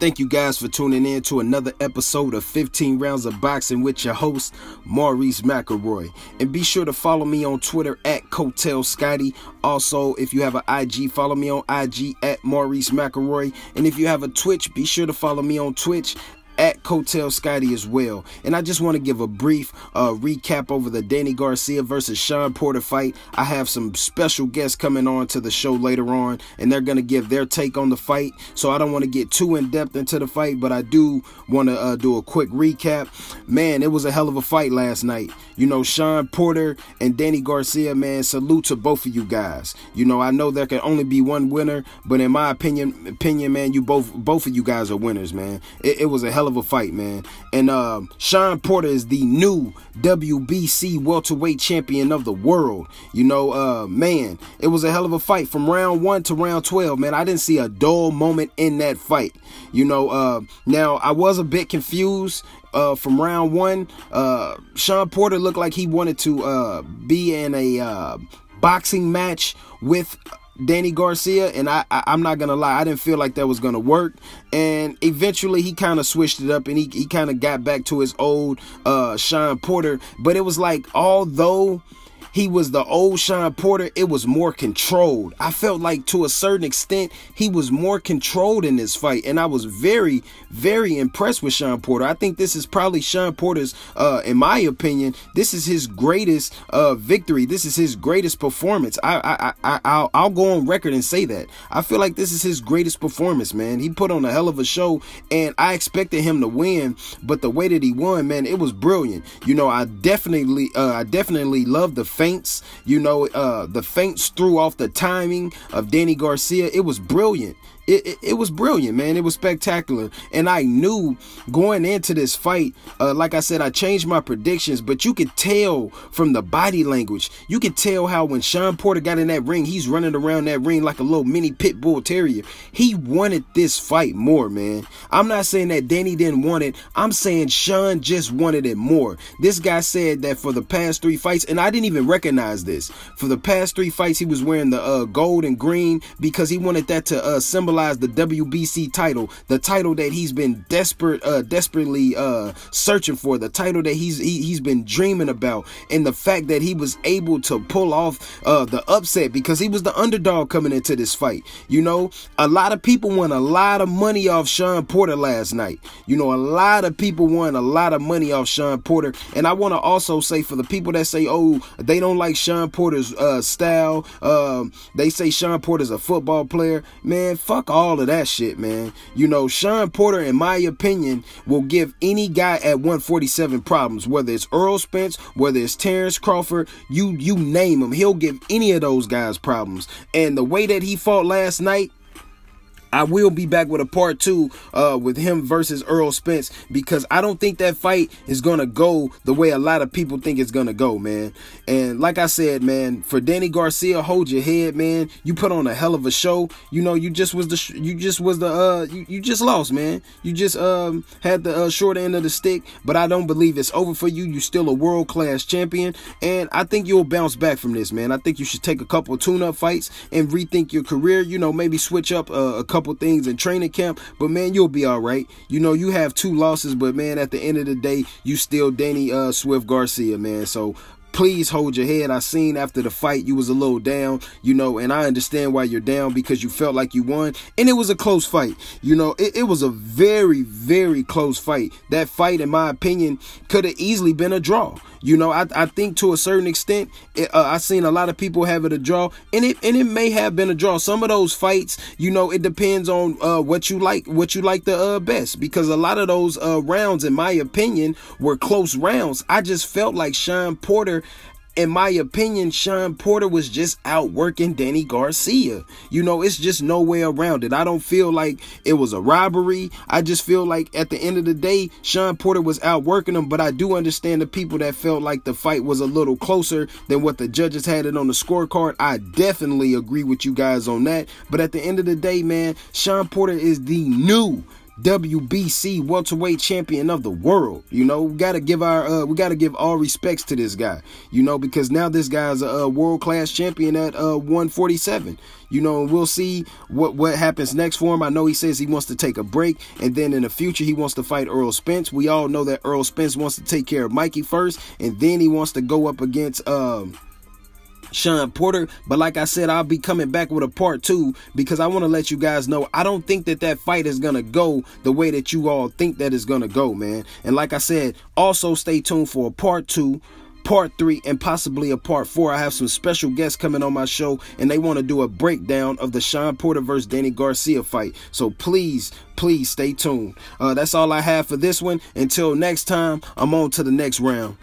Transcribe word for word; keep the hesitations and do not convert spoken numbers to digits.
Thank you guys for tuning in to another episode of fifteen rounds of Boxing with your host, Maurice McElroy. And be sure to follow me on Twitter at CoattailScotty. Also, if you have an I G, follow me on I G at Maurice McElroy. And if you have a Twitch, be sure to follow me on Twitch at CoattailScotty as well. And I just want to give a brief uh, recap over the Danny Garcia versus Sean Porter fight. I have some special guests coming on to the show later on, and they're going to give their take on the fight. So I don't want to get too in depth into the fight, but I do want to uh, do a quick recap. Man, it was a hell of a fight last night. You know, Sean Porter and Danny Garcia, man, salute to both of you guys. You know, I know there can only be one winner, but in my opinion, opinion, man, you both, both of you guys are winners, man. It, it was a hell of of a fight, man. And uh, Sean Porter is the new W B C welterweight champion of the world. You know, uh, man, it was a hell of a fight from round one to round twelve, man. I didn't see a dull moment in that fight. You know, uh, now I was a bit confused uh, from round one. Uh, Sean Porter looked like he wanted to uh, be in a uh, boxing match with Danny Garcia, and I, I, I'm not gonna lie, I didn't feel like that was gonna work, and eventually he kind of switched it up, and he, he kind of got back to his old uh, Sean Porter, but it was like, although he was the old Sean Porter, it was more controlled. I felt like to a certain extent, he was more controlled in this fight, and I was very, very impressed with Sean Porter. I think this is probably Sean Porter's, uh, in my opinion, this is his greatest uh, victory. This is his greatest performance. I, I, I, I'll, I'll go on record and say that. I feel like this is his greatest performance, man. He put on a hell of a show, and I expected him to win, but the way that he won, man, it was brilliant. You know, I definitely, uh, I definitely love the feints, you know, uh, the feints threw off the timing of Danny Garcia. It was brilliant. It, it, it was brilliant, man. It was spectacular. And I knew going into this fight, uh, like I said, I changed my predictions, but you could tell from the body language. You could tell how when Sean Porter got in that ring, he's running around that ring like a little mini pit bull terrier. He wanted this fight more, man. I'm not saying that Danny didn't want it. I'm saying Sean just wanted it more. This guy said that for the past three fights, and I didn't even recognize this. For the past three fights, he was wearing the uh, gold and green because he wanted that to uh, symbolize the W B C title, the title that he's been desperate, uh, desperately uh, searching for, the title that he's he, he's been dreaming about, and the fact that he was able to pull off uh, the upset because he was the underdog coming into this fight. You know, a lot of people won a lot of money off Sean Porter last night. You know, a lot of people won a lot of money off Sean Porter, and I want to also say for the people that say, oh, they don't like Sean Porter's uh, style, um, they say Sean Porter's a football player, man, fuck all of that shit, man. You know, Sean Porter, in my opinion, will give any guy at one forty-seven problems, whether it's Earl Spence, whether it's Terrence Crawford, you you name him, he'll give any of those guys problems. And the way that he fought last night, I will be back with a part two uh, with him versus Earl Spence, because I don't think that fight is going to go the way a lot of people think it's going to go, man. And like I said, man, for Danny Garcia, hold your head, man. You put on a hell of a show. You know, you just was the, sh- you just was the, uh, you, you just lost, man. You just um, had the uh, short end of the stick, but I don't believe it's over for you. You're still a world-class champion, and I think you'll bounce back from this, man. I think you should take a couple tune-up fights and rethink your career. You know, maybe switch up uh, a couple things in training camp, but man, you'll be all right. You know, you have two losses, but man, at the end of the day, you still Danny uh, Swift Garcia, man. So please hold your head. I seen after the fight you was a little down, you know, and I understand why you're down because you felt like you won, and it was a close fight. You know, it, it was a very, very close fight. That fight, in my opinion, could have easily been a draw. You know, I, I think to a certain extent, it, uh, I seen a lot of people have it a draw, and it and it may have been a draw. Some of those fights, you know, it depends on uh, what you like, what you like the uh, best, because a lot of those uh, rounds, in my opinion, were close rounds. I just felt like Sean Porter, in my opinion, Sean Porter was just outworking Danny Garcia. You know, it's just no way around it. I don't feel like it was a robbery. I just feel like at the end of the day, Sean Porter was outworking him, but I do understand the people that felt like the fight was a little closer than what the judges had it on the scorecard. I definitely agree with you guys on that. But at the end of the day, man, Sean Porter is the new W B C welterweight champion of the world. You know, we gotta give our uh, we gotta give all respects to this guy. You know, because now this guy's a, a world class champion at uh, one forty-seven. You know, and we'll see what what happens next for him. I know he says he wants to take a break, and then in the future he wants to fight Earl Spence. We all know that Earl Spence wants to take care of Mikey first, and then he wants to go up against um. Sean Porter. But like I said, I'll be coming back with a part two, because I want to let you guys know I don't think that that fight is going to go the way that you all think that it's going to go, man. And like I said, also stay tuned for a part two, part three, and possibly a part four. I have some special guests coming on my show, and they want to do a breakdown of the Sean Porter versus Danny Garcia fight. So please, please stay tuned. Uh, that's all I have for this one. Until next time, I'm on to the next round.